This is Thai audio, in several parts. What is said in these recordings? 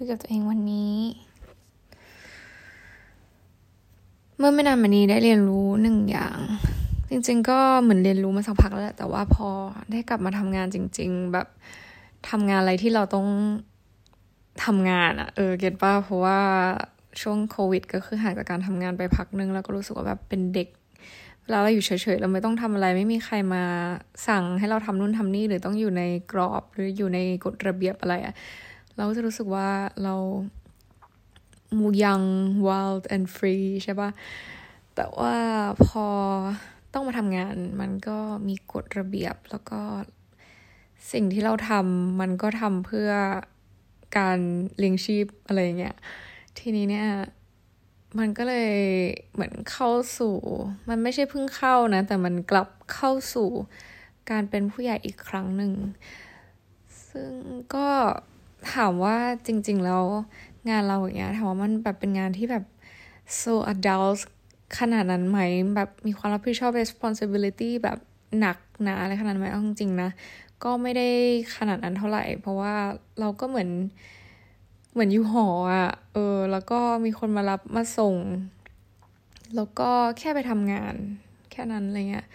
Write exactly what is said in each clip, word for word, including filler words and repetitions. คุยกับตัวเองวันนี้เมื่อไม่นานมานี้ได้เรียนรู้หนึ่งอย่างจริงๆก็เหมือนเรียนรู้มาสักพักแล้วแหละแต่ว่าพอได้กลับมาทำงานจริงๆแบบทำงานอะไรที่เราต้องทำงานอะเออเก็ตป่ะเพราะว่าช่วงโควิดก็คือห่างจากการทำงานไปพักนึงแล้วก็รู้สึกว่าแบบเป็นเด็กเวลาเราอยู่เฉยๆเราไม่ต้องทำอะไรไม่มีใครมาสั่งให้เราทำนู่นทำนี่หรือต้องอยู่ในกรอบหรืออยู่ในกฎระเบียบอะไรอะเราจะรู้สึกว่าเรามูยัง wild and free ใช่ป่ะแต่ว่าพอต้องมาทำงานมันก็มีกฎระเบียบแล้วก็สิ่งที่เราทำมันก็ทำเพื่อการเลี้ยงชีพอะไรเงี้ยทีนี้เนี่ยมันก็เลยเหมือนเข้าสู่มันไม่ใช่เพิ่งเข้านะแต่มันกลับเข้าสู่การเป็นผู้ใหญ่อีกครั้งหนึ่งซึ่งก็ถามว่าจริงๆแล้วงานเราอย่างเงี้ยถามว่ามันแบบเป็นงานที่แบบ so adult ขนาดนั้นไหมแบบมีความรับผิดชอบ responsibility แบบหนักหนาอะไรขนาดไหมเอาจริงๆนะก็ไม่ได้ขนาดนั้นเท่าไหร่เพราะว่าเราก็เหมือนเหมือนอยู่หออ่ะเออแล้วก็มีคนมารับมาส่งแล้วก็แค่ไปทำงานแค่นั้นอะไรเงี้ย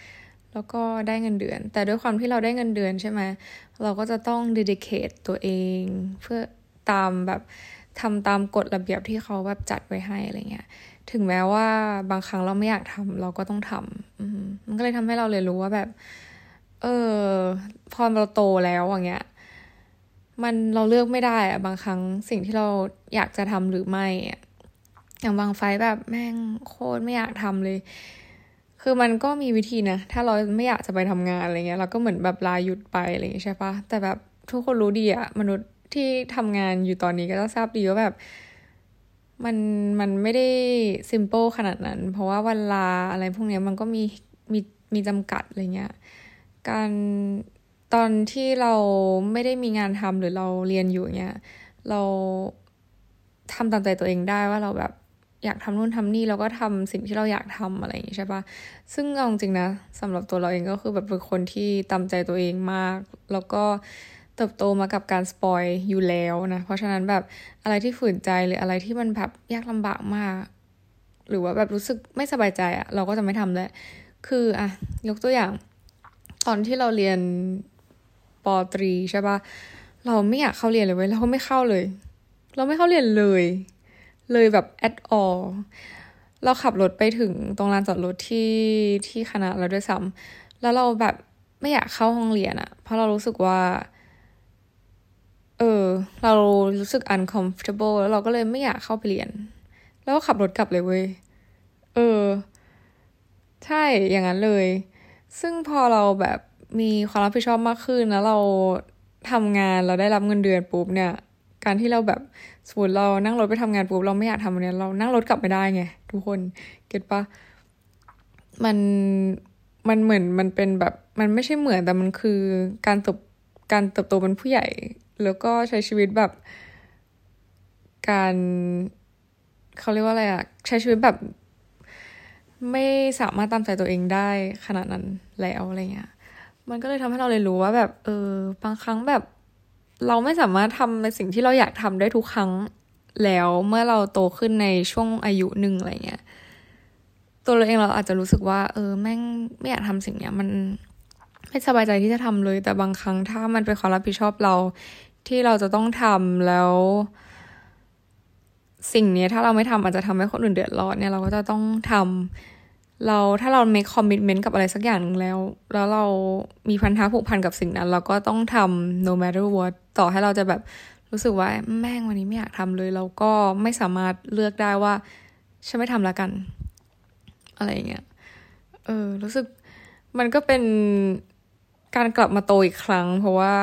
แล้วก็ได้เงินเดือนแต่ด้วยความที่เราได้เงินเดือนใช่ไหมเราก็จะต้อง dedicate ตัวเองเพื่อตามแบบทำตามกฎระเบียบที่เขาแบบจัดไว้ให้อะไรเงี้ยถึงแม้ว่าบางครั้งเราไม่อยากทำเราก็ต้องทำมันก็เลยทำให้เราเลยรู้ว่าแบบเออพอเราโตแล้วอย่างเงี้ยมันเราเลือกไม่ได้อะบางครั้งสิ่งที่เราอยากจะทำหรือไม่อย่างบางไฟแบบแม่งโคตรไม่อยากทำเลยคือมันก็มีวิธีนะถ้าเราไม่อยากจะไปทำงานอะไรเงี้ยเราก็เหมือนแบบลาหยุดไปอะไรอย่างเงี้ยใช่ปะแต่แบบทุกคนรู้ดีอะมนุษย์ที่ทำงานอยู่ตอนนี้ก็ต้องทราบดีว่าแบบมันมันไม่ได้ซิมเปิลขนาดนั้นเพราะว่าเวลาอะไรพวกเนี้ยมันก็มีมีมีจำกัดอะไรเงี้ยการตอนที่เราไม่ได้มีงานทำหรือเราเรียนอยู่เงี้ยเราทำตามใจตัวเองได้ว่าเราแบบอยากทำนู่นทำนี่เราก็ทำสิ่งที่เราอยากทำอะไรอย่างงี้ใช่ปะซึ่งเอาจริงนะสำหรับตัวเราเองก็คือแบบเป็นคนที่ตามใจตัวเองมากแล้วก็เติบโตมากับการสปอยอยู่แล้วนะเพราะฉะนั้นแบบอะไรที่ฝืนใจหรืออะไรที่มันแบบยากลำบากมากหรือว่าแบบรู้สึกไม่สบายใจอะเราก็จะไม่ทำแล้วคืออะยกตัวอย่างตอนที่เราเรียนป.ตรีใช่ป่ะเราไม่อยากเข้าเรียนเลยเว้ยเราก็ไม่เข้าเลยเราไม่เข้าเรียนเลยเลยแบบ at all เราขับรถไปถึงตรงลานจอดรถที่ที่คณะเราด้วยซ้ำแล้วเราแบบไม่อยากเข้าห้องเรียนอะเพราะเรารู้สึกว่าเออเรารู้สึก uncomfortable แล้วเราก็เลยไม่อยากเข้าไปเรียนแล้วก็ขับรถกลับเลยเว้ยเออใช่อย่างนั้นเลยซึ่งพอเราแบบมีความรับผิดชอบมากขึ้นแล้วเราทำงานเราได้รับเงินเดือนปุ๊บเนี่ยการที่เราแบบสมมติเรานั่งรถไปทำงานปุ๊บเราไม่อยากทำวันนี้เรานั่งรถกลับไม่ได้ไงทุกคนเก็ตปะมันมันเหมือนมันเป็นแบบมันไม่ใช่เหมือนแต่มันคือการเติบการเติบโตเป็นผู้ใหญ่แล้วก็ใช้ชีวิตแบบการเขาเรียกว่าอะไรอะใช้ชีวิตแบบไม่สามารถตามใจตัวเองได้ขนาดนั้นแล้วอะไรเงี้ยมันก็เลยทำให้เราเลยรู้ว่าแบบเออบางครั้งแบบเราไม่สามารถทำในสิ่งที่เราอยากทำได้ทุกครั้งแล้วเมื่อเราโตขึ้นในช่วงอายุหนึ่งอะไรเงี้ยตัวเราเองเราอาจจะรู้สึกว่าเออแม่งไม่อยากทำสิ่งเนี้ยมันไม่สบายใจที่จะทำเลยแต่บางครั้งถ้ามันเป็นความรับผิดชอบเราที่เราจะต้องทำแล้วสิ่งนี้ถ้าเราไม่ทำอาจจะทำให้คนอื่นเดือดร้อนเนี่ยเราก็จะต้องทำเราถ้าเรา make commitment กับอะไรสักอย่างนึงแล้วแล้วเรามีพันธะผูกพันกับสิ่งนั้นเราก็ต้องทำ no matter what ต่อให้เราจะแบบรู้สึกว่าแม่งวันนี้ไม่อยากทำเลยเราก็ไม่สามารถเลือกได้ว่าฉันไม่ทำละกันอะไรอย่างเงี้ยเออรู้สึกมันก็เป็นการกลับมาโตอีกครั้งเพราะว่า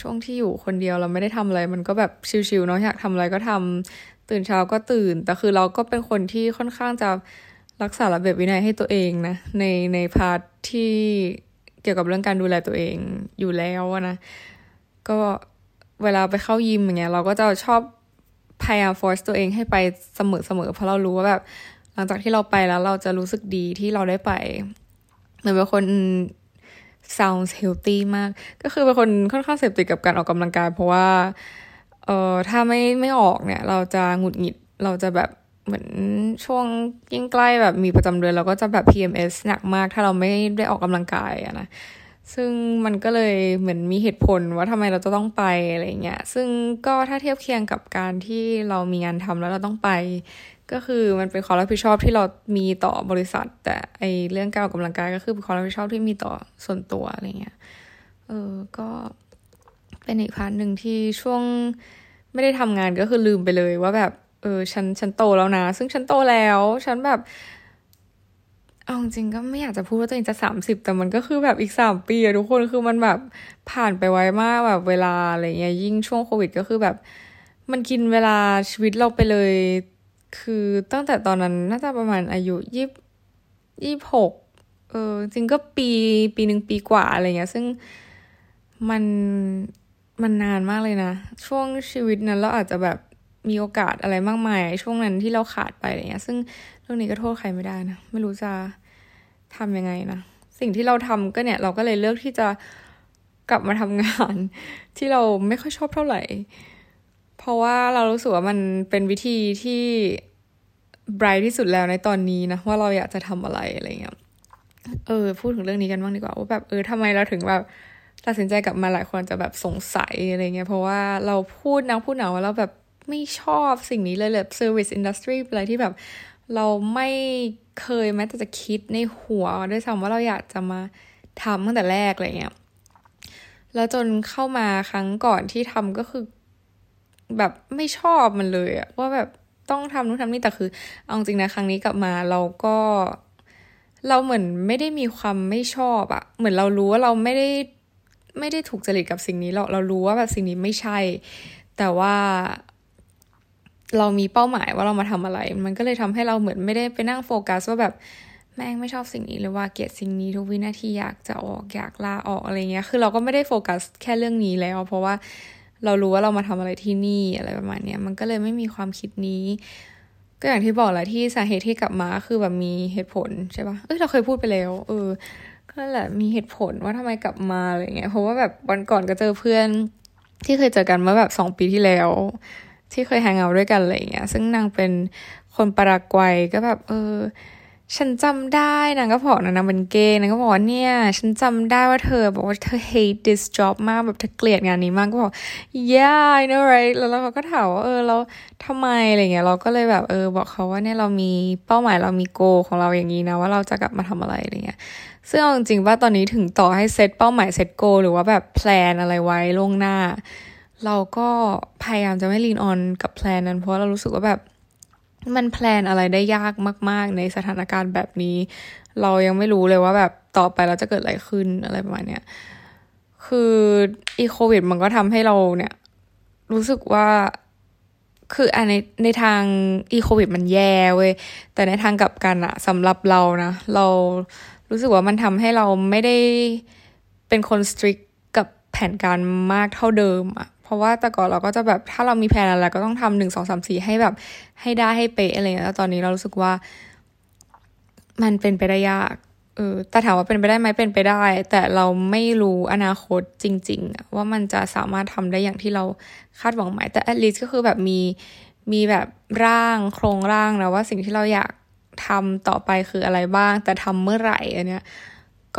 ช่วงที่อยู่คนเดียวเราไม่ได้ทำอะไรมันก็แบบชิลๆเนาะอยากทำอะไรก็ทำตื่นเช้าก็ตื่นแต่คือเราก็เป็นคนที่ค่อนข้างจะรักษาระเบียบวินัยให้ตัวเองนะในในพาร์ทที่เกี่ยวกับเรื่องการดูแลตัวเองอยู่แล้วนะก็เวลาไปเข้ายิมอย่างเงี้ยเราก็จะชอบพยายามฟอร์สตัวเองให้ไปเสมอๆเพราะเรารู้ว่าแบบหลังจากที่เราไปแล้วเราจะรู้สึกดีที่เราได้ไปเหมือนเป็นคนsounds healthy มากก็คือเป็นคนค่อนข้างเสพติดกับการออกกำลังกายเพราะว่า เออถ้าไม่ไม่ออกเนี่ยเราจะหงุดหงิดเราจะแบบเหมือนช่วงยิ่งใกล้แบบมีประจำเดือนเราก็จะแบบ พี เอ็ม เอส หนักมากถ้าเราไม่ได้ออกกำลังกายอะนะซึ่งมันก็เลยเหมือนมีเหตุผลว่าทำไมเราจะต้องไปอะไรเงี้ยซึ่งก็ถ้าเทียบเคียงกับการที่เรามีงานทำแล้วเราต้องไปก็คือมันเป็นความรับผิดชอบที่เรามีต่อบริษัทแต่ไอเรื่องการออกกำลังกายก็คือเป็นความรับผิดชอบที่มีต่อส่วนตัวอะไรเงี้ยเออก็เป็นอีกพาร์ทนึงที่ช่วงไม่ได้ทำงานก็คือลืมไปเลยว่าแบบเออฉันฉันโตแล้วนะซึ่งฉันโตแล้วฉันแบบเอาจริงก็ไม่อยากจะพูดว่าตัวเองจะสามสิบแต่มันก็คือแบบอีกสามปีอะทุกคนคือมันแบบผ่านไปไวมากแบบเวลาอะไรเงี้ยยิ่งช่วงโควิดก็คือแบบมันกินเวลาชีวิตเราไปเลยคือตั้งแต่ตอนนั้นน่าจะประมาณอายุยี่ยี่หกเออจริงก็ปีปีหนึ่งปีกว่าอะไรเงี้ยซึ่งมันมันนานมากเลยนะช่วงชีวิตนั้นเราอาจจะแบบมีโอกาสอะไรมากมายช่วงนั้นที่เราขาดไปอะไรเงี้ยซึ่งเรื่องนี้ก็โทษใครไม่ได้นะไม่รู้จะทำยังไงนะสิ่งที่เราทำก็เนี่ยเราก็เลยเลือกที่จะกลับมาทำงานที่เราไม่ค่อยชอบเท่าไหร่เพราะว่าเรารู้สึกว่ามันเป็นวิธีที่ไบรท์ที่สุดแล้วในตอนนี้นะว่าเราอยากจะทำอะไรอะไรเงี้ยเออพูดถึงเรื่องนี้กันบ้างดีกว่าว่าแบบเออทำไมเราถึงแบบตัดสินใจกลับมาหลายคนจะแบบสงสัยอะไรเงี้ยเพราะว่าเราพูดนักพูดหนาว่าเราแบบไม่ชอบสิ่งนี้เลยแบบเซอร์วิสอินดัสทรีอะไรที่แบบเราไม่เคยแม้แต่จะคิดในหัวด้วยซ้ำว่าเราอยากจะมาทำตั้งแต่แรกอะไรเงี้ยแล้วจนเข้ามาครั้งก่อนที่ทำก็คือแบบไม่ชอบมันเลยอะว่าแบบต้องทำนู่นทำนี่แต่คือเอาจริงนะครั้งนี้กลับมาเราก็เราเหมือนไม่ได้มีความไม่ชอบอะเหมือนเรารู้ว่าเราไม่ได้ไม่ได้ถูกจริตกับสิ่งนี้เราเรารู้ว่าแบบสิ่งนี้ไม่ใช่แต่ว่าเรามีเป้าหมายว่าเรามาทำอะไรมันก็เลยทำให้เราเหมือนไม่ได้ไปนั่งโฟกัสว่าแบบแม่งไม่ชอบสิ่งนี้หรือว่าเกลียดสิ่งนี้ทุกวินาทีอยากจะออกอยากลาออกอะไรเงี้ยคือเราก็ไม่ได้โฟกัสแค่เรื่องนี้แล้วเพราะว่าเรารู้ว่าเรามาทำอะไรที่นี่อะไรประมาณเนี้ยมันก็เลยไม่มีความคิดนี้ก็อย่างที่บอกแหละที่สาเหตุที่กลับมาคือแบบมีเหตุผลใช่ป่ะเอ้ยเราเคยพูดไปแล้วเออก็นั่นแหละมีเหตุผลว่าทำไมกลับมาอะไรเงี้ยเพราะว่าแบบวันก่อนก็เจอเพื่อนที่เคยเจอกันเมื่อแบบสองปีที่แล้วที่เคยแฮงเอาท์ด้วยกันอะไรอย่างเงี้ยซึ่งนางเป็นคนปารากวัยก็แบบเออฉันจำได้นางก็บอกนะนางเป็นเกย์นางก็บอกว่าเนี่ยฉันจำได้ว่าเธอบอกว่าเธอ hate this job มากแบบเธอเกลียดงานนี้มากก็บอก yeah I know right แล้วเราก็ถามว่าเออเราทำไมอะไรเงี้ยเราก็เลยแบบเออบอกเขาว่าเนี่ยเรามีเป้าหมายเรามีโกของเราอย่างนี้นะว่าเราจะกลับมาทำอะไรอะไรเงี้ยซึ่งเอาจริงๆว่าตอนนี้ถึงต่อให้เซตเป้าหมายเซตโกหรือว่าแบบแพลนอะไรไว้ล่วงหน้าเราก็พยายามจะไม่ลีนออนกับแพลนนั้นเพราะเรารู้สึกว่าแบบมันแพลนอะไรได้ยากมากๆในสถานการณ์แบบนี้เรายังไม่รู้เลยว่าแบบต่อไปเราจะเกิดอะไรขึ้นอะไรประมาณเนี้ยคืออีโควิดมันก็ทำให้เราเนี่ยรู้สึกว่าคือในในทางอีโควิดมันแย่เว้ยแต่ในทางกลับกันอะสำหรับเรานะเรารู้สึกว่ามันทำให้เราไม่ได้เป็นคน strict กับแผนการมากเท่าเดิมอะเพราะว่าแต่ก่อนเราก็จะแบบถ้าเรามีแผนอะไรก็ต้องทำหนึ่งสองสามสี่ให้แบบให้ได้ให้เป๊ะอะไรอย่างเงี้ยตอนนี้เรารู้สึกว่ามันเป็นไปได้ยากเออแต่ถามว่าเป็นไปได้ไหมเป็นไปได้แต่เราไม่รู้อนาคตจริงๆว่ามันจะสามารถทำได้อย่างที่เราคาดหวังไหมแต่ at least ก็คือแบบมีมีแบบร่างโครงร่างนะว่าสิ่งที่เราอยากทำต่อไปคืออะไรบ้างแต่ทำเมื่อไหร่อันเนี้ย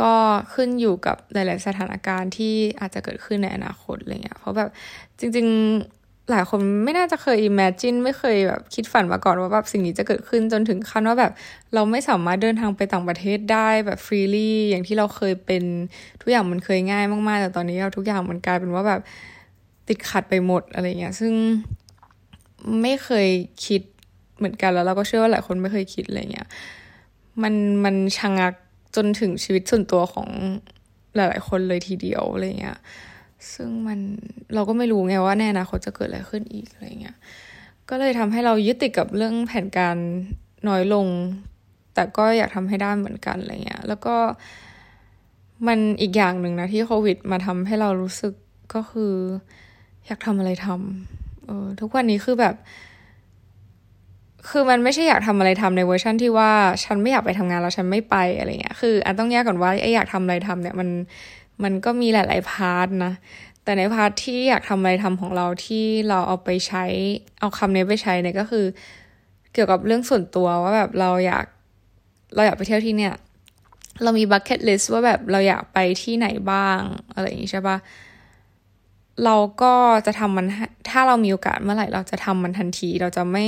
ก็ขึ้นอยู่กับหลายๆสถานการณ์ที่อาจจะเกิดขึ้นในอนาคตอะไรเงี้ยเพราะแบบจริงๆหลายคนไม่น่าจะเคย imagine ไม่เคยแบบคิดฝันมาก่อนว่าแบบสิ่งนี้จะเกิดขึ้นจนถึงขั้นว่าแบบเราไม่สามารถเดินทางไปต่างประเทศได้แบบ freely อย่างที่เราเคยเป็นทุกอย่างมันเคยง่ายมากๆแต่ตอนนี้เราทุกอย่างมันกลายเป็นว่าแบบติดขัดไปหมดอะไรเงี้ยซึ่งไม่เคยคิดเหมือนกันแล้วเราก็เชื่อว่าหลายคนไม่เคยคิดอะไรเงี้ยมันมันชะงักจนถึงชีวิตส่วนตัวของหลายๆคนเลยทีเดียวอะไรเงี้ยซึ่งมันเราก็ไม่รู้ไงว่าแน่นะเขาจะเกิดอะไรขึ้นอีกอะไรเงี้ยก็เลยทำให้เรายึดติดกับเรื่องแผนการน้อยลงแต่ก็อยากทำให้ได้เหมือนกันอะไรเงี้ยแล้วก็มันอีกอย่างหนึ่งนะที่โควิดมาทำให้เรารู้สึกก็คืออยากทำอะไรทำเออทุกวันนี้คือแบบคือมันไม่ใช่อยากทำอะไรทำในเวอร์ชันที่ว่าฉันไม่อยากไปทำงานแล้วฉันไม่ไปอะไรเงี้ยคืออันต้องแยกก่อนว่าไอ้อยากทำอะไรทำเนี่ยมันมันก็มีหลายๆพาร์ทนะ แต่ในพาร์ทที่อยากทำอะไรทำของเราที่เราเอาไปใช้เอาคำนี้ไปใช้เนี่ยก็คือเกี่ยวกับเรื่องส่วนตัวว่าแบบเราอยากเราอยากไปเที่ยวที่เนี่ยเรามีบัคเก็ตลิสต์ว่าแบบเราอยากไปที่ไหนบ้างอะไรอย่างนี้ใช่ปะเราก็จะทำมันถ้าเรามีโอกาสเมื่อไหร่เราจะทำมันทันทีเราจะไม่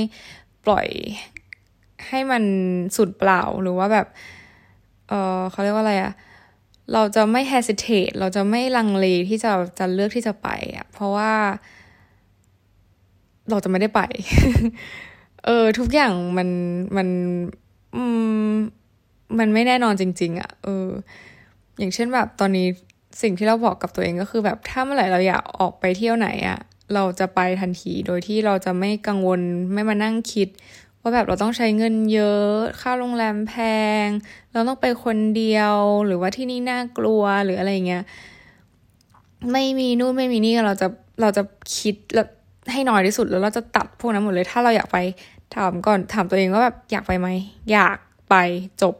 ปล่อยให้มันสูญเปล่าหรือว่าแบบเออเขาเรียกว่าอะไรอะเราจะไม่ hesitate เราจะไม่ลังเลที่จะจะเลือกที่จะไปอะเพราะว่าเราจะไม่ได้ไป เออทุกอย่างมันมันอืมมันไม่แน่นอนจริงๆอะเอออย่างเช่นแบบตอนนี้สิ่งที่เราบอกกับตัวเองก็คือแบบถ้าเมื่อไหร่เราอยากออกไปเที่ยวไหนอะเราจะไปทันทีโดยที่เราจะไม่กังวลไม่มานั่งคิดว่าแบบเราต้องใช้เงินเยอะค่าโรงแรมแพงเราต้องไปคนเดียวหรือว่าที่นี่น่ากลัวหรืออะไรเงี้ยไม่มีนู่นไม่มีนี่เราจะเราจะคิดให้น้อยที่สุดแล้วเราจะตัดพวกนั้นหมดเลยถ้าเราอยากไปถามก่อนถามตัวเองว่าแบบอยากไปไหมอยากไปจบ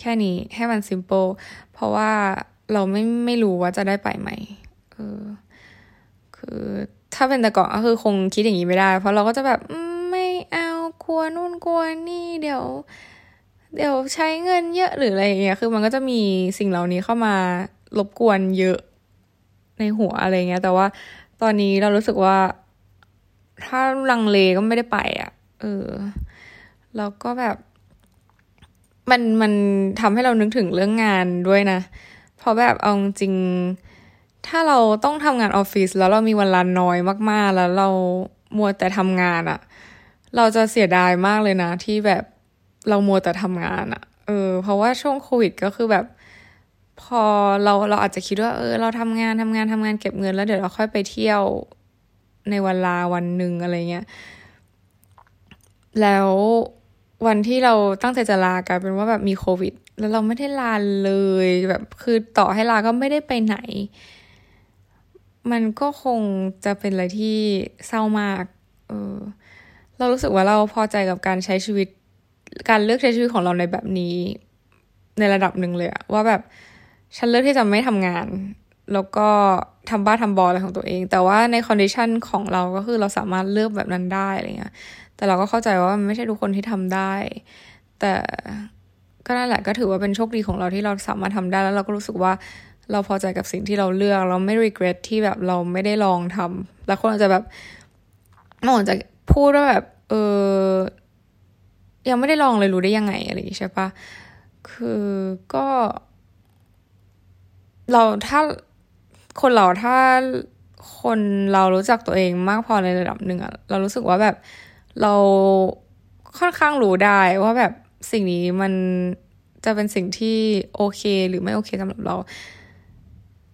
แค่นี้ให้มัน simple เพราะว่าเราไม่ไม่รู้ว่าจะได้ไปไหมเออคือถ้าเป็นแต่ก่อนก็คือคงคิดอย่างนี้ไม่ได้เพราะเราก็จะแบบไม่เอากลัวนู่นกลัวนี่เดี๋ยวเดี๋ยวใช้เงินเยอะหรืออะไรอย่างเงี้ยคือมันก็จะมีสิ่งเหล่านี้เข้ามารบกวนเยอะในหัวอะไรเงี้ยแต่ว่าตอนนี้เรารู้สึกว่าถ้าลังเลก็ไม่ได้ไปอ่ะเออแล้วก็แบบมันมันทำให้เรานึกถึงเรื่องงานด้วยนะเพราะแบบเอาจริงถ้าเราต้องทำงานออฟฟิศแล้วเรามีเวลาน้อยมากๆแล้วเรามัวแต่ทำงานอ่ะเราจะเสียดายมากเลยนะที่แบบเรามัวแต่ทำงานอ่ะเออเพราะว่าช่วงโควิดก็คือแบบพอเราเราอาจจะคิดว่าเออเราทำงานทำงานทำงานเก็บเงินแล้วเดี๋ยวเราค่อยไปเที่ยวในเวลาวันหนึ่งอะไรเงี้ยแล้ววันที่เราตั้งใจจะลากลายเป็นว่าแบบมีโควิดแล้วเราไม่ได้ลาเลยแบบคือต่อให้ลาก็ไม่ได้ไปไหนมันก็คงจะเป็นอะไรที่เศร้ามากเออเรารู้สึกว่าเราพอใจกับการใช้ชีวิตการเลือกใช้ชีวิตของเราในแบบนี้ในระดับหนึ่งเลยอะว่าแบบฉันเลือกที่จะไม่ทำงานแล้วก็ทำบ้าทำบออะไรของตัวเองแต่ว่าในคอนดิชันของเราก็คือเราสามารถเลือกแบบนั้นได้อะไรเงี้ยแต่เราก็เข้าใจว่ามันไม่ใช่ทุกคนที่ทำได้แต่ก็นั่นแหละก็ถือว่าเป็นโชคดีของเราที่เราสามารถทำได้แล้วเราก็รู้สึกว่าเราพอใจกับสิ่งที่เราเลือกเราไม่ regret ที่แบบเราไม่ได้ลองทำแล้วคนอาจจะแบบนอกจากพูดว่าแบบเออยังไม่ได้ลองเลยรู้ได้ยังไงอะไรอย่างนี้ใช่ปะคือก็เราถ้าคนเราถ้าคนเรารู้จักตัวเองมากพอในระดับหนึ่งอะเรารู้สึกว่าแบบเราค่อนข้างรู้ได้ว่าแบบสิ่งนี้มันจะเป็นสิ่งที่โอเคหรือไม่โอเคสำหรับเรา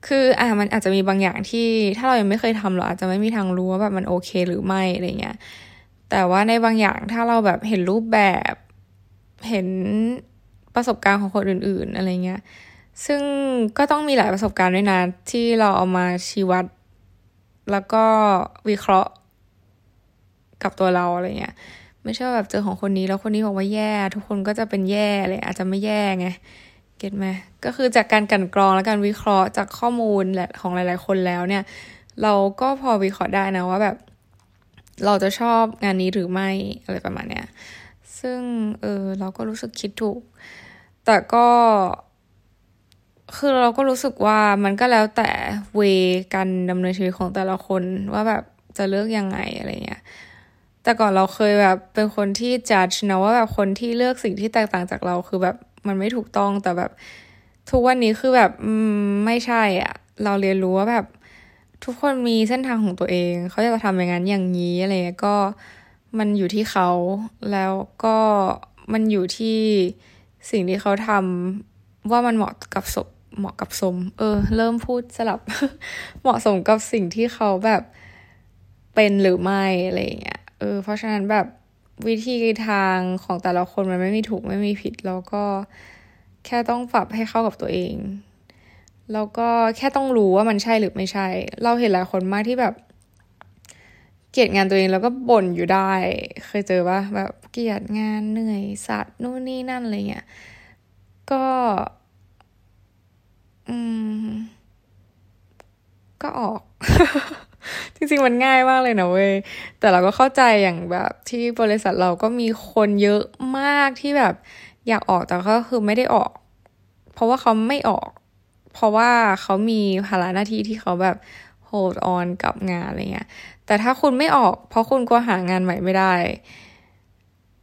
คืออ่ะมันอาจจะมีบางอย่างที่ถ้าเรายังไม่เคยทำเราอาจจะไม่มีทางรู้ว่าแบบมันโอเคหรือไม่อะไรเงี้ยแต่ว่าในบางอย่างถ้าเราแบบเห็นรูปแบบเห็นประสบการณ์ของคนอื่นๆอะไรเงี้ยซึ่งก็ต้องมีหลายประสบการณ์ด้วยนะที่เราเอามาชี้วัดแล้วก็วิเคราะห์กับตัวเราอะไรเงี้ยไม่ใช่แบบเจอของคนนี้แล้วคนนี้บอกว่าแย่ทุกคนก็จะเป็นแย่เลยอาจจะไม่แย่ไงเก็ทไหมก็คือจากการกลั่นกรองและการวิเคราะห์จากข้อมูลและของหลายๆคนแล้วเนี่ยเราก็พอวิเคราะห์ได้นะว่าแบบเราจะชอบงานนี้หรือไม่อะไรประมาณเนี้ยซึ่งเออเราก็รู้สึกคิดถูกแต่ก็คือเราก็รู้สึกว่ามันก็แล้วแต่เวการดำเนินชีวิตของแต่ละคนว่าแบบจะเลือกยังไงอะไรเงี้ยแต่ก่อนเราเคยแบบเป็นคนที่ judge นะว่าแบบคนที่เลือกสิ่งที่แตกต่างจากเราคือแบบมันไม่ถูกต้องแต่แบบทุกวันนี้คือแบบไม่ใช่อ่ะเราเรียนรู้ว่าแบบทุกคนมีเส้นทางของตัวเองเขาอยากจะทำอย่างนั้นอย่างนี้อะไรก็มันอยู่ที่เขาแล้วก็มันอยู่ที่สิ่งที่เขาทำว่ามันเหมาะกับสมเหมาะกับสมเออเริ่มพูดสลับ เหมาะสมกับสิ่งที่เขาแบบเป็นหรือไม่อะไรอย่างเงี้ยเออเพราะฉะนั้นแบบวิธีทางของแต่ละคนมันไม่มีถูกไม่มีผิดแล้วก็แค่ต้องปรับให้เข้ากับตัวเองแล้วก็แค่ต้องรู้ว่ามันใช่หรือไม่ใช่เราเห็นหลายคนมากที่แบบเกลียดงานตัวเองแล้วก็บ่นอยู่ได้เคยเจอป่ะแบบเกลียดงานเหนื่อยสัตว์นู่นนี่นั่นอะไรเงี้ยก็อืม ก็ออก จริงๆมันง่ายมากเลยนะเว้ยแต่เราก็เข้าใจอย่างแบบที่บริษัทเราก็มีคนเยอะมากที่แบบอยากออกแต่ก็คือไม่ได้ออกเพราะว่าเขาไม่ออกเพราะว่าเขามีภาระหน้าที่ที่เขาแบบโฮลด์ออนกับงานอะไรเงี้ยแต่ถ้าคุณไม่ออกเพราะคุณกลัวหางานใหม่ไม่ได้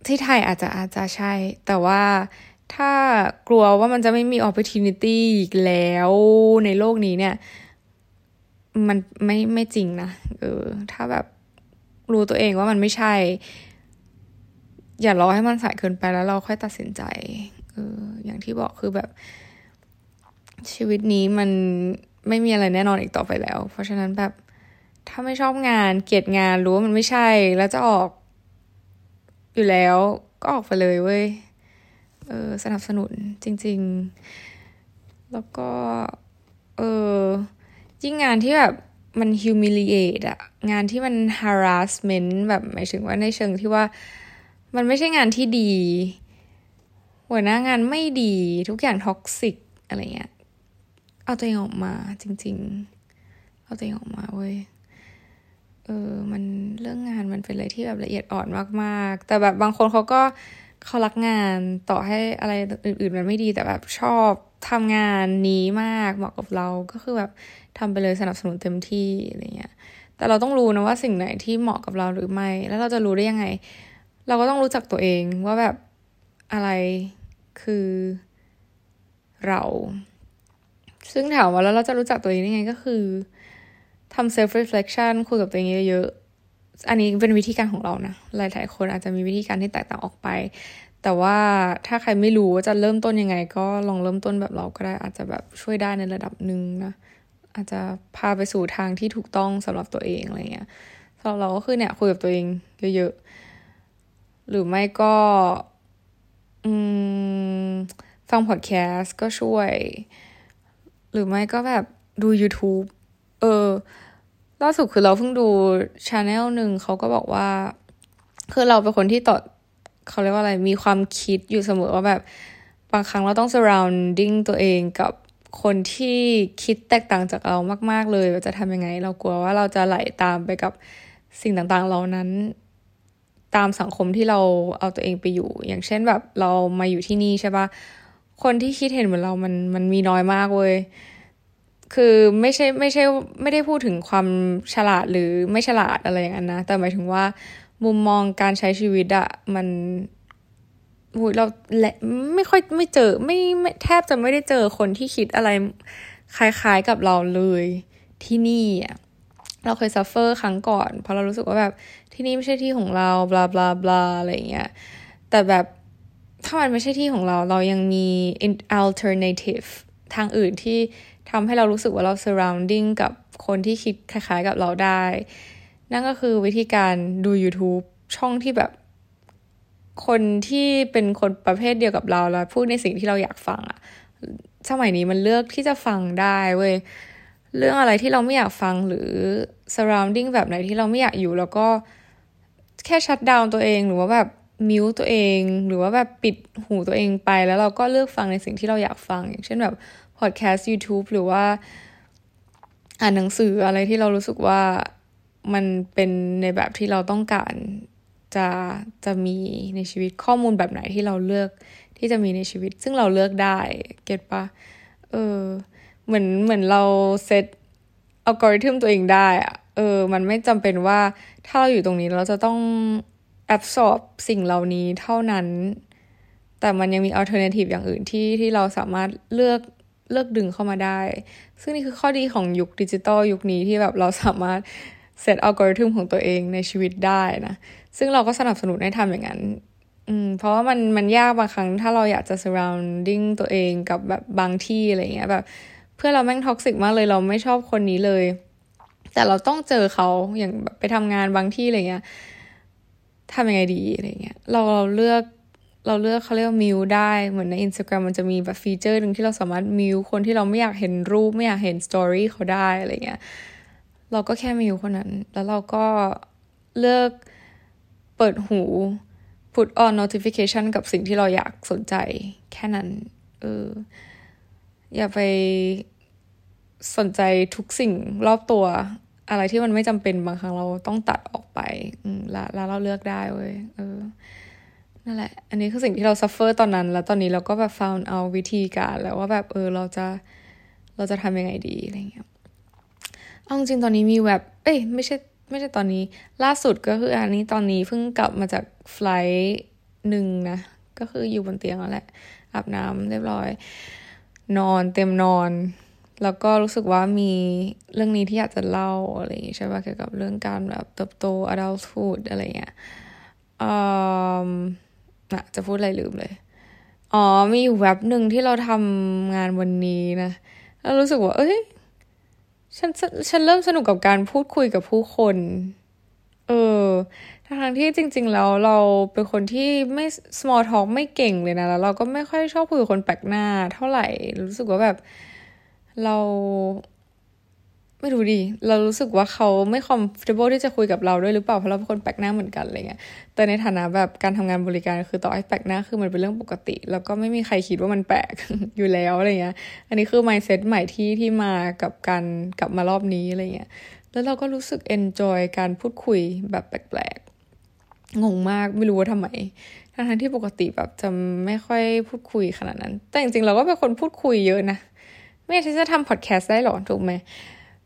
ที่ไทยอาจจะอาจจะใช่แต่ว่าถ้ากลัวว่ามันจะไม่มี opportunity อีกแล้วในโลกนี้เนี่ยมันไม่ไม่จริงนะเออถ้าแบบรู้ตัวเองว่ามันไม่ใช่อย่ารอให้มันสายเกินไปแล้วเราค่อยตัดสินใจเอออย่างที่บอกคือแบบชีวิตนี้มันไม่มีอะไรแน่นอนอีกต่อไปแล้วเพราะฉะนั้นแบบถ้าไม่ชอบงานเกลียดงานรู้ว่ามันไม่ใช่แล้วจะออกอยู่แล้วก็ออกไปเลยเว้ยเออสนับสนุนจริงๆแล้วก็เออยิ่งงานที่แบบมัน humiliate อะงานที่มัน harassment แบบหมายถึงว่าในเชิงที่ว่ามันไม่ใช่งานที่ดีหัวหน้างานไม่ดีทุกอย่างท็อกซิกอะไรเงี้ยเอาตัวเองออกมาจริงๆเอาตัวเองออกมาเว้ยเออมันเรื่องงานมันเป็นอะไรที่แบบละเอียดอ่อนมากๆแต่แบบบางคนเขาก็เขารักงานต่อให้อะไรอื่นๆมันไม่ดีแต่แบบชอบทำงานนี้มากเหมาะกับเราก็คือแบบทำไปเลยสนับสนุนเต็มที่อะไรเงี้ยแต่เราต้องรู้นะว่าสิ่งไหนที่เหมาะกับเราหรือไม่แล้วเราจะรู้ได้ยังไงเราก็ต้องรู้จักตัวเองว่าแบบอะไรคือเราซึ่งถามว่าแล้วเราจะรู้จักตัวเองได้ไงก็คือทำ self reflection คุยกับตัวเองเยอะๆอันนี้เป็นวิธีการของเรานะหลายๆคนอาจจะมีวิธีการที่แตกต่างออกไปแต่ว่าถ้าใครไม่รู้ว่าจะเริ่มต้นยังไงก็ลองเริ่มต้นแบบเราก็ได้อาจจะแบบช่วยได้ในระดับหนึ่งนะอาจจะพาไปสู่ทางที่ถูกต้องสำหรับตัวเองอะไรเงี้ยสำหรับเราก็คือเนี่ยคุยกับตัวเองเยอะๆหรือไม่ก็ฟังพอดแคสต์ก็ช่วยหรือไม่ก็แบบดู YouTube เออล่าสุดคือเราเพิ่งดู channel หนึ่งเขาก็บอกว่าคือเราเป็นคนที่ต่อเขาเรียกว่าอะไรมีความคิดอยู่เสมอว่าแบบบางครั้งเราต้อง surrounding ตัวเองกับคนที่คิดแตกต่างจากเรามากๆเลยจะทำยังไงเรากลัวว่าเราจะไหลตามไปกับสิ่งต่างๆเหล่านั้นตามสังคมที่เราเอาตัวเองไปอยู่อย่างเช่นแบบเรามาอยู่ที่นี่ใช่ปะคนที่คิดเห็นเหมือนเรามันมันมีน้อยมากเว้ยคือไม่ใช่ไม่ใช่ไม่ได้พูดถึงความฉลาดหรือไม่ฉลาดอะไรอย่างนั้นนะแต่หมายถึงว่ามุมมองการใช้ชีวิตอะมันเราและไม่ค่อยไม่เจอไม่ไม่แทบจะไม่ได้เจอคนที่คิดอะไรคล้ายๆกับเราเลยที่นี่อะเราเคยซัฟเฟอร์ครั้งก่อนเพราะเรารู้สึกว่าแบบที่นี่ไม่ใช่ที่ของเราบลาบลาบลาอะไรอย่างเงี้ยแต่แบบถ้ามันไม่ใช่ที่ของเราเรายังมี alternative ทางอื่นที่ทำให้เรารู้สึกว่าเรา surrounding กับคนที่คิดคล้ายๆกับเราได้นั่นก็คือวิธีการดู YouTube ช่องที่แบบคนที่เป็นคนประเภทเดียวกับเราแล้วพูดในสิ่งที่เราอยากฟังอะสมัยนี้มันเลือกที่จะฟังได้เว้ยเรื่องอะไรที่เราไม่อยากฟังหรือ surrounding แบบไหนที่เราไม่อยากอยู่แล้วก็แค่ชัตดาวน์ตัวเองหรือว่าแบบมิวตัวเองหรือว่าแบบปิดหูตัวเองไปแล้วเราก็เลือกฟังในสิ่งที่เราอยากฟังอย่างเช่นแบบพอดแคสต์ YouTube หรือว่าอ่านหนังสืออะไรที่เรารู้สึกว่ามันเป็นในแบบที่เราต้องการจะจะมีในชีวิตข้อมูลแบบไหนที่เราเลือกที่จะมีในชีวิตซึ่งเราเลือกได้เก็ทป่ะเออเหมือนเหมือนเราเซตอัลกอริทึมตัวเองได้อะเออมันไม่จำเป็นว่าถ้าเราอยู่ตรงนี้เราจะต้องแอบซอร์บสิ่งเหล่านี้เท่านั้นแต่มันยังมีอัลเทอร์เนทีฟอย่างอื่นที่ที่เราสามารถเลือกเลือกดึงเข้ามาได้ซึ่งนี่คือข้อดีของยุคดิจิตอลยุคนี้ที่แบบเราสามารถเซตอัลกอริทึมของตัวเองในชีวิตได้นะซึ่งเราก็สนับสนุนให้ทำอย่างนั้นอืมเพราะว่ามันมันยากบางครั้งถ้าเราอยากจะ surrounding ตัวเองกับแบบบางที่อะไรเงี้ยแบบเพื่อนเราแม่งท็อกซิกมากเลยเราไม่ชอบคนนี้เลยแต่เราต้องเจอเขาอย่างแบบไปทำงานบางที่อะไรเงี้ยทำยังไงดีอะไรเงี้ยเราเราเลือกเราเลือกเขาเรียกว่ามิวได้เหมือนใน Instagram มันจะมีแบบฟีเจอร์นึงที่เราสามารถมิวคนที่เราไม่อยากเห็นรูปไม่อยากเห็นสตอรี่เขาได้อะไรเงี้ยเราก็แค่มิวคนนั้นแล้วเราก็เลือกเปิดหู put on notification กับสิ่งที่เราอยากสนใจแค่นั้นเอออย่าไป สนใจทุกสิ่งรอบตัวอะไรที่มันไม่จำเป็นบางครั้งเราต้องตัดออกไปแล้วแล้วเราเลือกได้เว้ยเออนั่นแหละอันนี้คือสิ่งที่เราซัฟเฟอร์ตอนนั้นแล้วตอนนี้เราก็แบบ found out วิธีการแล้วว่าแบบเออเราจะเราจะทำยังไงดีอะไรเงี้ยเอาจริงตอนนี้มีแบบเอ้ยไม่ใช่ไม่ใช่ตอนนี้ล่าสุดก็คืออันนี้ตอนนี้เพิ่งกลับมาจากไฟลท์หนึ่งนะก็คืออยู่บนเตียงแล้วแหละอาบน้ำเรียบร้อยนอนเต็มนอนแล้วก็รู้สึกว่ามีเรื่องนี้ที่อยากจะเล่าอะไรอย่างงี้ใช่ป่ะเกี่ยวกับเรื่องการแบบเติบโต adulthood อะไรเงี้ยอ่านะจะพูดอะไรลืมเลยอ๋อมีอยู่แว็บหนึ่งที่เราทำงานวันนี้นะแล้วรู้สึกว่าเอ้ยฉันฉันเริ่มสนุกกับการพูดคุยกับผู้คนเออทั้งที่จริงๆแล้วเราเป็นคนที่ไม่ small talk ไม่เก่งเลยนะแล้วเราก็ไม่ค่อยชอบคุยกับคนแปลกหน้าเท่าไหร่รู้สึกว่าแบบเราไม่รู้ดิเรารู้สึกว่าเขาไม่ comfortable ที่จะคุยกับเราด้วยหรือเปล่าเพราะเราเป็นคนแปลกหน้าเหมือนกันอะไรเงี้ยแต่ในฐานะแบบการทำงานบริการคือต่อให้แปลกหน้าคือมันเป็นเรื่องปกติแล้วก็ไม่มีใครคิดว่ามันแปลก อยู่แล้วอะไรเงี้ยอันนี้คือ mindset ใหม่ที่ที่มากับการกลับมารอบนี้อะไรเงี้ยแล้วเราก็รู้สึก enjoy การพูดคุยแบบแปลกๆงงมากไม่รู้ว่าทำไมทั้งที่ปกติแบบจะไม่ค่อยพูดคุยขนาดนั้นแต่จริงๆเราก็เป็นคนพูดคุยเยอะนะไม่ใช่จะทำพอดแคสต์ได้หรอถูกไหม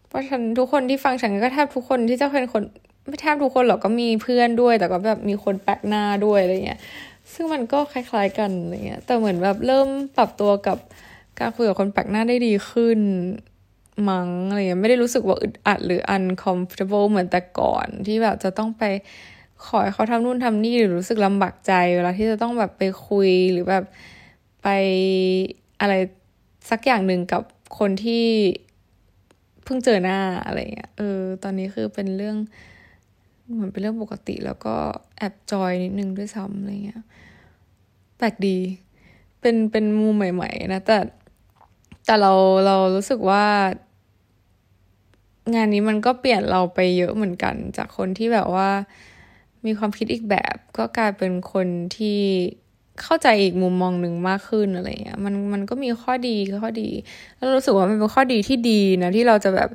เพราะฉันทุกคนที่ฟังฉันก็แทบทุกคนที่จะเป็นคนไม่แทบทุกคนหรอกก็มีเพื่อนด้วยแต่ก็แบบมีคนแปลกหน้าด้วยอะไรเงี้ยซึ่งมันก็คล้ายๆกันอะไรเงี้ยแต่เหมือนแบบเริ่มปรับตัวกับการคุยกับคนแปลกหน้าได้ดีขึ้นมั้งอะไรเงี้ยไม่ได้รู้สึกว่าอึดอัดหรือ uncomfortable เหมือนแต่ก่อนที่แบบจะต้องไปขอให้เขาทำนู่นทำนี่หรือรู้สึกลำบากใจเวลาที่จะต้องแบบไปคุยหรือแบบไปอะไรสักอย่างหนึ่งกับคนที่เพิ่งเจอหน้าอะไรเงี้ยเออตอนนี้คือเป็นเรื่องเหมือนเป็นเรื่องปกติแล้วก็แอบจอยนิดนึงด้วยซ้ำอะไรเงี้ยแปลกดีเป็นเป็นมุมใหม่ๆนะแต่แต่เราเรารู้สึกว่างานนี้มันก็เปลี่ยนเราไปเยอะเหมือนกันจากคนที่แบบว่ามีความคิดอีกแบบก็กลายเป็นคนที่เข้าใจอีกมุมมองหนึ่งมากขึ้นอะไรเงี้ยมันมันก็มีข้อดีก็ข้อดีแล้วรู้สึกว่ามันเป็นข้อดีที่ดีนะที่เราจะแบบ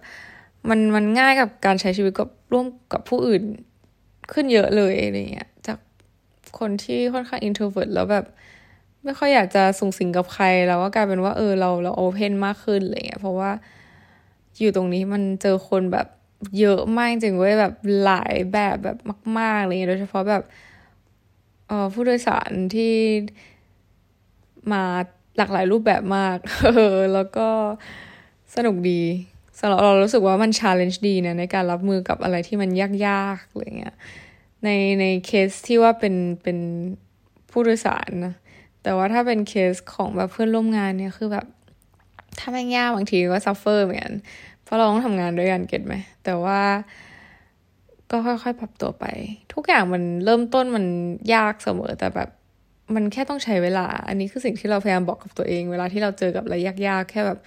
มันมันง่ายกับการใช้ชีวิตกับร่วมกับผู้อื่นขึ้นเยอะเลยอะไรเงี้ยจากคนที่ค่อนข้าง introvert แล้วแบบไม่ค่อยอยากจะสุงสิงกับใครแล้วก็กลายเป็นว่าเออเราเรา open มากขึ้นอะไรเงี้ยเพราะว่าอยู่ตรงนี้มันเจอคนแบบเยอะมากจริงเว้ยแบบหลายแบบแบบมากๆอะไรเงี้ยโดยเฉพาะแบบเอ่อผู้โดยสารที่มาหลากหลายรูปแบบมาก แล้วก็สนุกดีสำหรับเรารู้สึกว่ามัน challenge ดีนะในการรับมือกับอะไรที่มันยากๆอะไรเงี้ยในในเคสที่ว่าเป็นเป็นผู้โดยสารนะแต่ว่าถ้าเป็นเคสของแบบเพื่อนร่วมงานเนี่ยคือแบบถ้าแม่งยากบางทีก็ซัฟเฟอร์เหมือนกันเพราะเราต้องทำงานด้วยกันเก็ทไหมแต่ว่าก็ค่อยๆปรับตัวไปทุกอย่างมันเริ่มต้นมันยากเสมอแต่แบบมันแค่ต้องใช้เวลาอันนี้คือสิ่งที่เราพยายามบอกกับตัวเองเวลาที่เราเจอกับอะไรยากๆแค่แบบ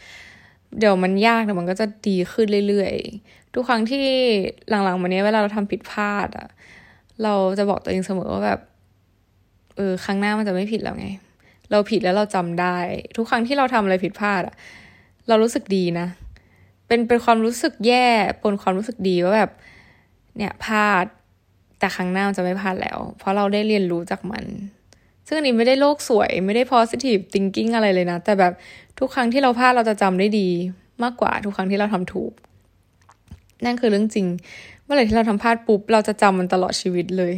เดี๋ยวมันยากแต่มันก็จะดีขึ้นเรื่อยๆทุกครั้งที่หลังๆมาเนี้ยเวลาเราทำผิดพลาดอ่ะเราจะบอกตัวเองเสมอว่าแบบเออครั้งหน้ามันจะไม่ผิดแล้วไงเราผิดแล้วเราจำได้ทุกครั้งที่เราทำอะไรผิดพลาดอ่ะเรารู้สึกดีนะเป็นเป็นความรู้สึกแย่ปนความรู้สึกดีว่าแบบเนี่ยพลาดแต่ครั้งหน้าจะไม่พลาดแล้วเพราะเราได้เรียนรู้จากมันซึ่งอันนี้ไม่ได้โลกสวยไม่ได้ positive thinking อะไรเลยนะแต่แบบทุกครั้งที่เราพลาดเราจะจำได้ดีมากกว่าทุกครั้งที่เราทำถูกนั่นคือเรื่องจริงเมื่อไหร่ที่เราทำพลาดปุ๊บเราจะจำมันตลอดชีวิตเลย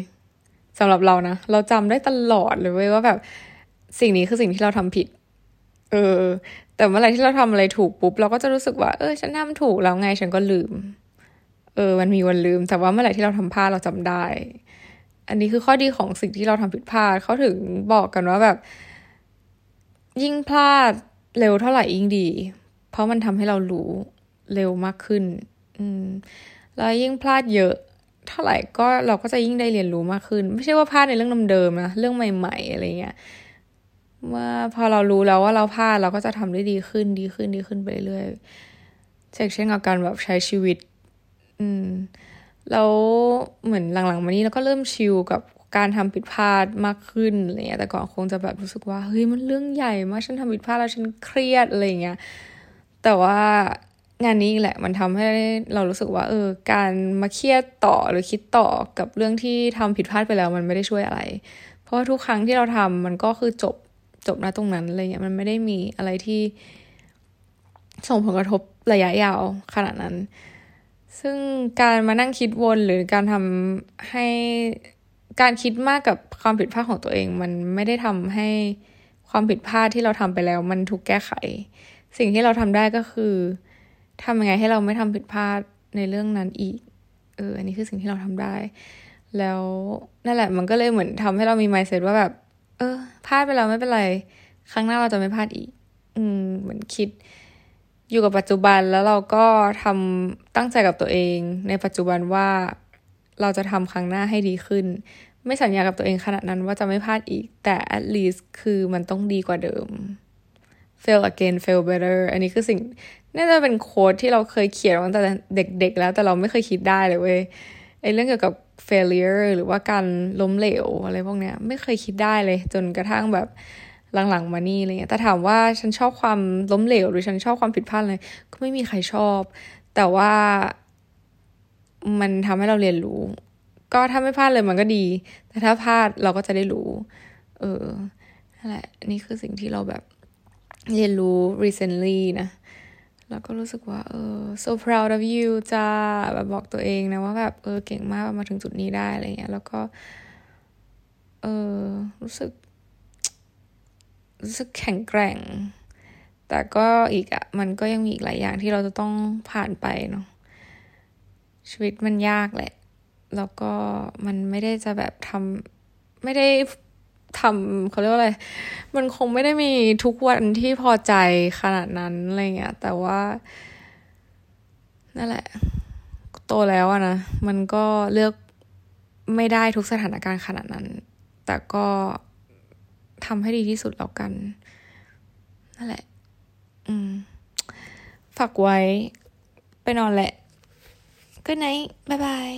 สำหรับเรานะเราจำได้ตลอดเลยว่าแบบสิ่งนี้คือสิ่งที่เราทำผิดเออแต่เมื่อไหร่ที่เราทำอะไรถูกปุ๊บเราก็จะรู้สึกว่าเออฉันทำถูกแล้วไงฉันก็ลืมเออมันมีวันลืมแต่ว่าเมื่อไหร่ที่เราทำพลาดเราจำได้อันนี้คือข้อดีของสิ่งที่เราทำผิดพลาดเขาถึงบอกกันว่าแบบยิ่งพลาดเร็วเท่าไหร่ยิ่งดีเพราะมันทำให้เรารู้เร็วมากขึ้นอืมแล้วยิ่งพลาดเยอะเท่าไหร่ก็เราก็จะยิ่งได้เรียนรู้มากขึ้นไม่ใช่ว่าพลาดในเรื่องเดิมๆนะเรื่องใหม่ๆอะไรเงี้ยเมื่อพอเรารู้แล้วว่าเราพลาดเราก็จะทำได้ดีขึ้นดีขึ้นดีขึ้นไปเรื่อยๆเช่นกับการแบบใช้ชีวิตอืมแล้วเหมือนหลังๆมานี้เราก็เริ่มชิลกับการทำผิดพลาดมากขึ้นอะไรเงี้ยแต่ก่อนคงจะแบบรู้สึกว่าเฮ้ยมันเรื่องใหญ่มากฉันทำผิดพลาดแล้วฉันเครียดอะไรเงี้ยแต่ว่า งานนี้แหละมันทำให้เรารู้สึกว่าเออการมาเครียดต่อหรือคิดต่อกับเรื่องที่ทำผิดพลาดไปแล้วมันไม่ได้ช่วยอะไรเพราะว่าทุกครั้งที่เราทำมันก็คือจบจบนะตรงนั้นอะไรเงี้ยมันไม่ได้มีอะไรที่ส่งผลกระทบระยะยาวขนาดนั้นซึ่งการมานั่งคิดวนหรือการทำให้การคิดมากกับความผิดพลาดของตัวเองมันไม่ได้ทำให้ความผิดพลาดที่เราทำไปแล้วมันถูกแก้ไขสิ่งที่เราทำได้ก็คือทำยังไงให้เราไม่ทำผิดพลาดในเรื่องนั้นอีกเอออันนี้คือสิ่งที่เราทำได้แล้วนั่นแหละมันก็เลยเหมือนทำให้เรามี mindset ว่าแบบเออพลาดไปแล้วไม่เป็นไรครั้งหน้าเราจะไม่พลาดอีกอืมเหมือนคิดอยู่กับปัจจุบันแล้วเราก็ทำตั้งใจกับตัวเองในปัจจุบันว่าเราจะทำครั้งหน้าให้ดีขึ้นไม่สัญญากับตัวเองขนาดนั้นว่าจะไม่พลาดอีกแต่ at least คือมันต้องดีกว่าเดิม fail again fail better อันนี้คือสิ่งน่าจะเป็นโค้ดที่เราเคยเขียนตั้งแต่เด็กๆแล้วแต่เราไม่เคยคิดได้เลยเว้ยไอ้เรื่องเกี่ยวกับ failure หรือว่าการล้มเหลวอะไรพวกเนี้ยไม่เคยคิดได้เลยจนกระทั่งแบบหลังๆมานี่อะไรเงี้ยแต่ถามว่าฉันชอบความล้มเหลวหรือฉันชอบความผิดพลาดอะไรก็ไม่มีใครชอบแต่ว่ามันทำให้เราเรียนรู้ก็ถ้าไม่พลาดเลยมันก็ดีแต่ถ้าพลาดเราก็จะได้รู้เออนั่นแหละนี่คือสิ่งที่เราแบบเรียนรู้ recently นะแล้วก็รู้สึกว่าเออ so proud of you จ้าแบบบอกตัวเองนะว่าแบบเออเก่งมากมาถึงจุดนี้ได้อะไรเงี้ยแล้วก็เออรู้สึกรู้สึกแข็งแกร่งแต่ก็อีกอ่ะมันก็ยังมีอีกหลายอย่างที่เราจะต้องผ่านไปเนาะชีวิตมันยากแหละแล้วก็มันไม่ได้จะแบบทำไม่ได้ทำเขาเรียกว่าอะไรมันคงไม่ได้มีทุกวันที่พอใจขนาดนั้นอะไรเงี้ยแต่ว่านั่นแหละโตแล้วอะนะมันก็เลือกไม่ได้ทุกสถานการณ์ขนาดนั้นแต่ก็ทำให้ดีที่สุดแล้วกันนั่นแหละอืมฝากไว้ไปนอนแหละ Good night บ๊ายบาย